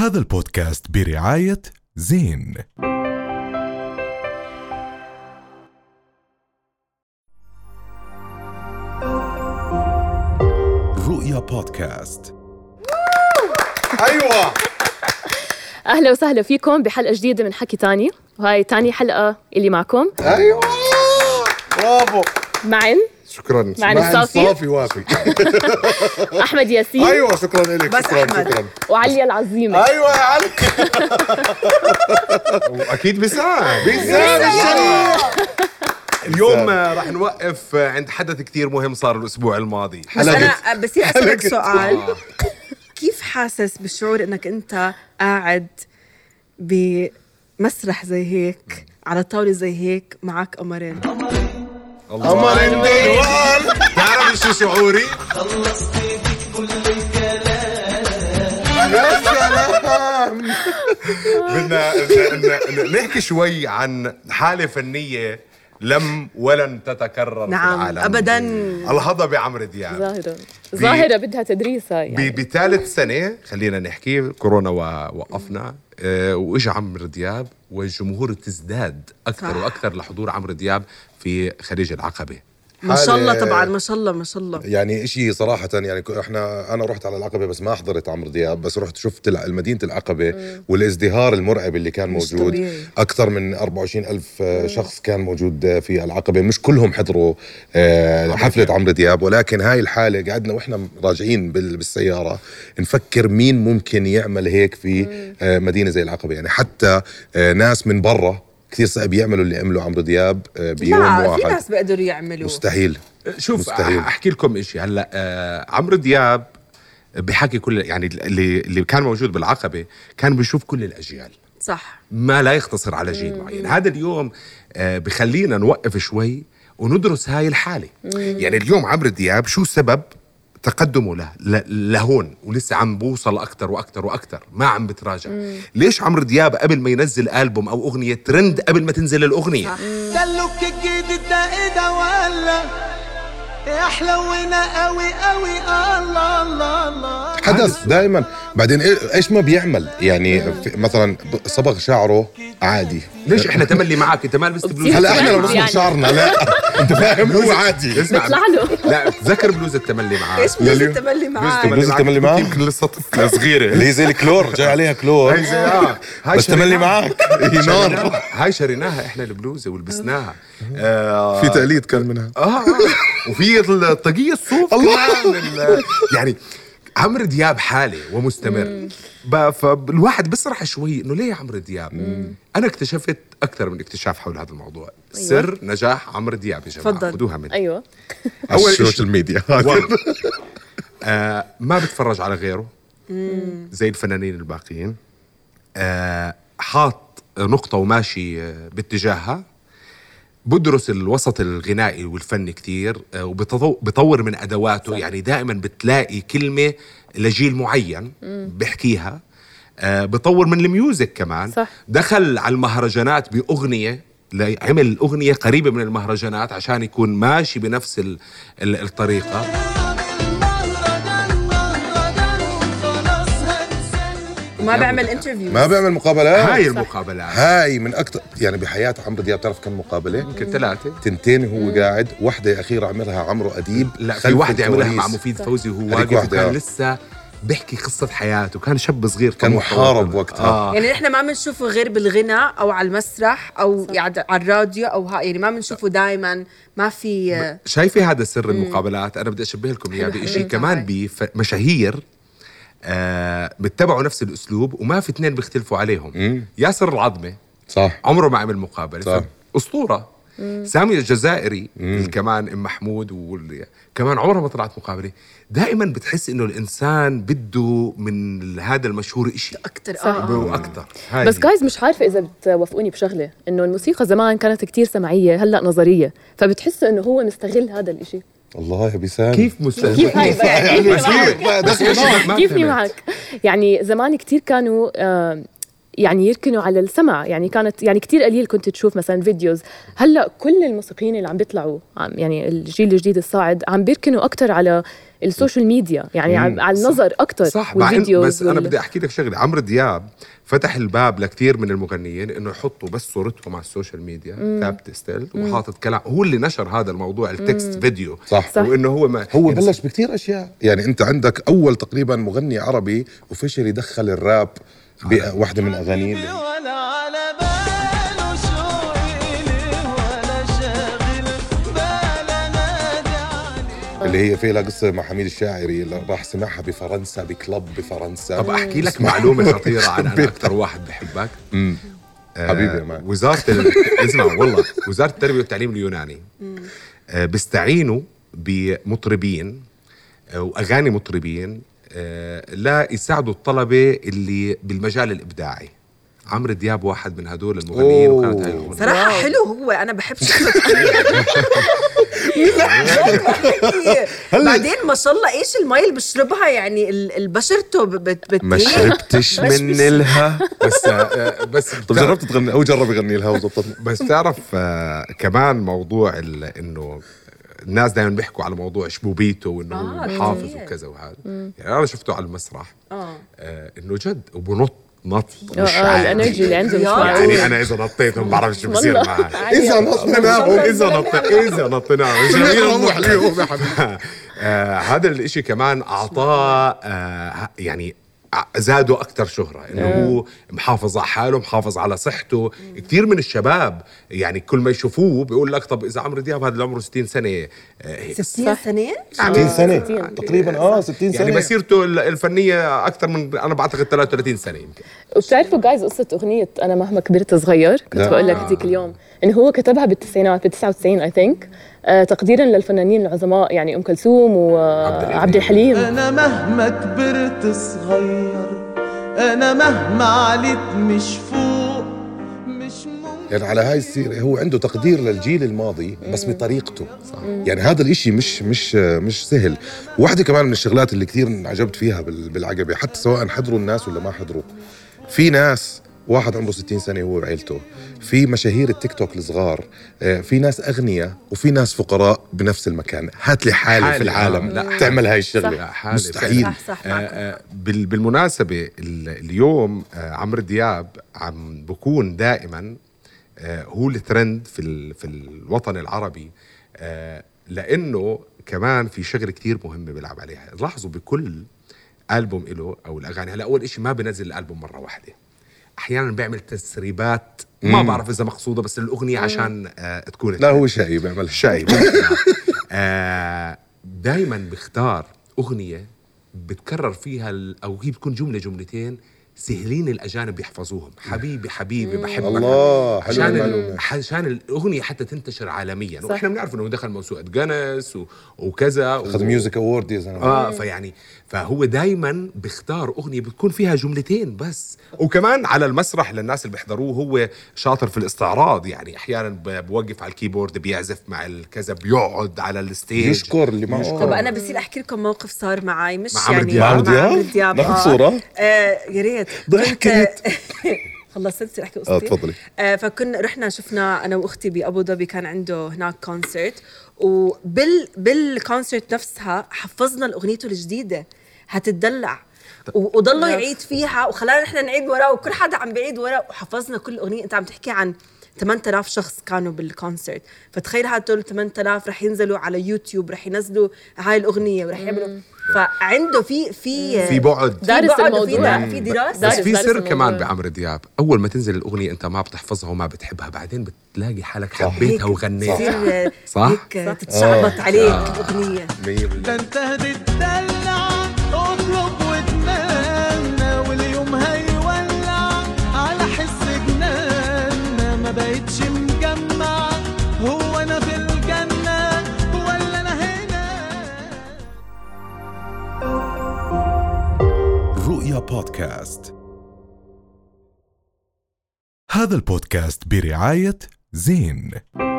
هذا البودكاست برعاية زين. رؤيا بودكاست. أيوة، أهلا وسهلا فيكم بحلقة جديدة من حكي تاني، وهاي تاني حلقة اللي معكم. أيوة برافو. معن، شكراً. معنا الصافي وافي أحمد ياسين. أيوة شكراً لك، شكراً. وعلي العظيمة. أيوة يا علي وأكيد بساعة الشريح. اليوم راح نوقف عند حدث كتير مهم صار الأسبوع الماضي. أنا بصير أسألك سؤال، كيف حاسس بالشعور أنك أنت قاعد بمسرح زي هيك على طاولة زي هيك معك قمرين؟ قمرين ديوان. تعرف شو شعوري؟ خلصت بك كل الكلام. يا سلام. بدنا نحكي شوي عن حالة فنية لم ولن تتكرر. نعم، في العالم أبداً. الهضبة عمرو دياب ظاهرة بدها تدريسها يعني. بثالث سنة خلينا نحكي، كورونا ووقفنا، وإجا عمرو دياب والجمهور تزداد أكثر وأكثر لحضور عمرو دياب في خليج العقبة. ما شاء الله، طبعاً ما شاء الله يعني إشي صراحة. يعني أنا رحت على العقبة بس ما حضرت عمرو دياب، بس رحت شفت مدينة العقبة والازدهار المرعب اللي كان موجود. أكثر من 24,000 شخص كان موجود في العقبة، مش كلهم حضروا حفلة عمرو دياب، ولكن هاي الحالة قعدنا وإحنا راجعين بالسيارة نفكر مين ممكن يعمل هيك في مدينة زي العقبة. يعني حتى ناس من برا كثير صعب يعملوا اللي عملوا عمرو دياب بيوم واحد. لا، في ناس بقدروا يعملوا. مستحيل. أحكي لكم إشي هلأ. عمرو دياب بحكي كل، يعني اللي كان موجود بالعقبة كان بيشوف كل الأجيال، صح، ما لا يختصر على جيل معين. هذا اليوم بخلينا نوقف شوي وندرس هاي الحالة. يعني اليوم عمرو دياب شو سبب تقدمه لهون ولسه عم بوصل أكتر وأكتر وأكتر، ما عم بتراجع؟ ليش عمرو دياب قبل ما ينزل ألبوم أو أغنية ترند قبل ما تنزل الأغنية؟ دلوك الجديد ده إيه ده ولا يحلونا قوي قوي. الله الله الله. حدث دائما. بعدين إيش ما بيعمل يعني، مثلا صبغ شعره عادي. ليش إحنا تملي معاك أنت ما لبست بلوزة؟ هلا إحنا لو نصبغ شعرنا لا أنت فاهم، هو عادي اسمع لا تذكر بلوزة تملي معاك. إيش بلوزة تملي معاك؟ بلوزة تملي معاك يمكن للسطح صغيرة اللي زي الكلور، جاي عليها كلور. هاي زيها بس تملي معاك نار. هاي شريناها إحنا البلوزة ولبسناها، في تقليد كان منها وفي الطاقية الصوف. يعني عمرو دياب حالة ومستمر، فالواحد بصرح شوي إنه ليه عمرو دياب. أنا اكتشفت أكثر من اكتشاف حول هذا الموضوع. أيوة. سر نجاح عمرو دياب يا جماعة، خدوها مني. أيوة. أول السوشيال ميديا ما بتفرج على غيره زي الفنانين الباقيين. حاط نقطة وماشي باتجاهها، بدرس الوسط الغنائي والفني كتير وبطور من أدواته. صح. يعني دائما بتلاقي كلمة لجيل معين بحكيها. بطور من الميوزك كمان. صح. دخل على المهرجانات بأغنية، عمل أغنية قريبة من المهرجانات عشان يكون ماشي بنفس الطريقة. ما بعمل انترفيو، ما بعمل مقابلات. هاي المقابلات هاي من أكتر يعني بحياة عمرو دياب. بتعرف كم مقابلة؟ يمكن 3 2 هو قاعد. واحدة أخيرة عملها عمرو أديب، لا في واحدة عملها مع مفيد فوزي وهو واقف كان لسه بيحكي قصة حياته، كان شاب صغير كان محارب وقتها. يعني إحنا ما بنشوفه غير بالغناء أو على المسرح أو يعني على الراديو أو يعني ما بنشوفه دائما. ما في شايفة هذا سر المقابلات. أنا بدي أشبه لكم إياه بشيء كمان بمشاهير بتتبعوا نفس الأسلوب وما في 2 بيختلفوا عليهم. ياسر العظمة، صح، عمره ما عمل مقابلة، أسطورة. سامي الجزائري كمان، أم محمود كمان عمره ما طلعت مقابلة. دائما بتحس إنه الإنسان بده من هذا المشهور إشي أكتر وأكتر. بس جايز مش عارفة إذا بتوافقوني بشغلة، إنه الموسيقى زمان كانت كتير سمعية، هلأ نظرية، فبتحس إنه هو مستغل هذا الإشي. الله يا بيسان كيف مستحيل. كيفني معك يعني زمان كتير كانوا يعني يركنوا على السمع، يعني كانت يعني كتير قليل كنت تشوف مثلا فيديوز. هلا كل الموسيقيين اللي عم بيطلعوا يعني الجيل الجديد الصاعد عم بيركنوا اكتر على السوشيال ميديا يعني على النظر اكتر والفيديو. بس انا بدي احكي لك شغله، عمرو دياب فتح الباب لكثير من المغنيين انه يحطوا بس صورتهم على السوشيال ميديا ثابته ستيل وحاطط كلام، هو اللي نشر هذا الموضوع التكست فيديو صح. وانه هو ما هو بلش بكثير اشياء، يعني انت عندك اول تقريبا مغني عربي وفشل يدخل الراب بواحده من اغانيه اللي هي فيه لها قصة مع حميد الشاعري اللي راح سمعها بفرنسا بكلب بفرنسا. طب أحكي لك معلومة خطيرة عن أنا أكثر واحد بحبك حبيبي معك. اسمع والله، وزارة التربية والتعليم اليوناني بيستعينوا بمطربين وأغاني مطربين لا يساعدوا الطلبة اللي بالمجال الإبداعي. عمرو دياب واحد من هدول المغنيين وكانت هاي الأغنية صراحة حلو. هو أنا بحب شكله بعدين ما شاء الله إيش المي اللي بشربها، يعني البشرته ما شربتش من الها بس طب جربت تغني أو جرب يغني لها وضبطتني. بس تعرف كمان موضوع إنه الناس دايما بيحكوا على موضوع شبوبيته وإنه حافظ وكذا وهذا، يعني أنا شفته على المسرح إنه جد وبنط الانرجي اللي عندهم يعني انا اذا نطيتهم ما بعرف شو بصير معي، اذا نطيناهم اذا نطيناهم نروح لهم يا حبيبي. هذا الاشي كمان اعطاه يعني زادوا اكثر شهره انه هو محافظ على حاله، محافظ على صحته. كثير من الشباب يعني كل ما يشوفوه بيقول لك طب اذا عمرو دياب هذا اللي عمره 60 سنه 60 سنه تقريبا 60 سنه يعني مسيرته الفنيه اكثر من انا بعتقد 33 سنه يمكن. وبتعرفوا جايز قصه اغنيه انا مهما كبرت صغير كنت بقول لك هذيك اليوم انه هو كتبها بالتسعينات ب99 اي ثينك تقديرا للفنانين العظماء يعني ام كلثوم وعبد الحليم. انا مهما كبرت صغير، انا مهما عليت مش فوق مش ممكن. يعني على هاي السيره هو عنده تقدير للجيل الماضي بس بطريقته صح. يعني هذا الاشي مش سهل. واحدة كمان من الشغلات اللي كثير انعجبت فيها بالعجبه، حتى سواء حضروا الناس ولا ما حضروا، في ناس واحد عمره 60 سنة هو وعيلته، في مشاهير التيك توك الصغار، في ناس أغنياء وفي ناس فقراء بنفس المكان. هات لي حالي في العالم تعمل هاي الشغلة مستحيل. بالمناسبة اليوم عمرو دياب عم بكون دائما هو الترند في الوطن العربي، لأنه كمان في شغلة كتير مهمة بيلعب عليها. لاحظوا بكل ألبوم إله أو الأغاني، هلأ أول إشي ما بنزل الألبوم مرة واحدة، احيانا بيعمل تسريبات ما بعرف اذا مقصوده بس الاغنيه عشان تكون لا هو شاي بيعمل شاي دائما بيختار اغنيه بتكرر فيها او هي بتكون جمله جملتين سهلين الاجانب يحفظوهم، حبيبي حبيبي بحبك الله عشان الاغنيه حتى تنتشر عالميا. واحنا بنعرف انه دخل موسوعه جينيس وكذا اخذ ميوزك اوورد فيعني فهو دايما بيختار اغنيه بتكون فيها جملتين بس. وكمان على المسرح للناس اللي بيحضروه هو شاطر في الاستعراض، يعني احيانا بوقف على الكيبورد بيعزف مع الكذا، بيقعد على الستيج يشكر اللي معه. طب انا بصير احكي لكم موقف صار معي مش مع يعني مع دياب ناخذ صوره يا ريت ضحكت خلصت بدي احكي قصتي تفضلي. فكنا رحنا شفنا انا واختي بأبو ظبي، كان عنده هناك كونسرت، وبالكونسرت نفسها حفظنا الاغنيته الجديده هتدلع وضلوا يعيد فيها وخلانا نحن نعيد وراه وكل حدا عم بعيد وراه وحفظنا كل اغنيه. انت عم تحكي عن 8000 شخص كانوا بالكونسرت، فتخيل هدول 8000 رح ينزلوا على يوتيوب رح ينزلوا هاي الاغنيه ورح يعملوا فعنده في بعد دارس الموضوع في دراسه. بس في سر كمان بعمرو دياب، اول ما تنزل الاغنيه انت ما بتحفظها وما بتحبها، بعدين بتلاقي حالك حبيتها وغنيتها صح تتشعبط عليك الاغنيه انت هتدلع اطلب وتمنى واليوم هيولع على حس جناننا ما بقتش مجمع هو انا في الجنه ولا انا هنا. رؤيا بودكاست. هذا البودكاست برعايه زين.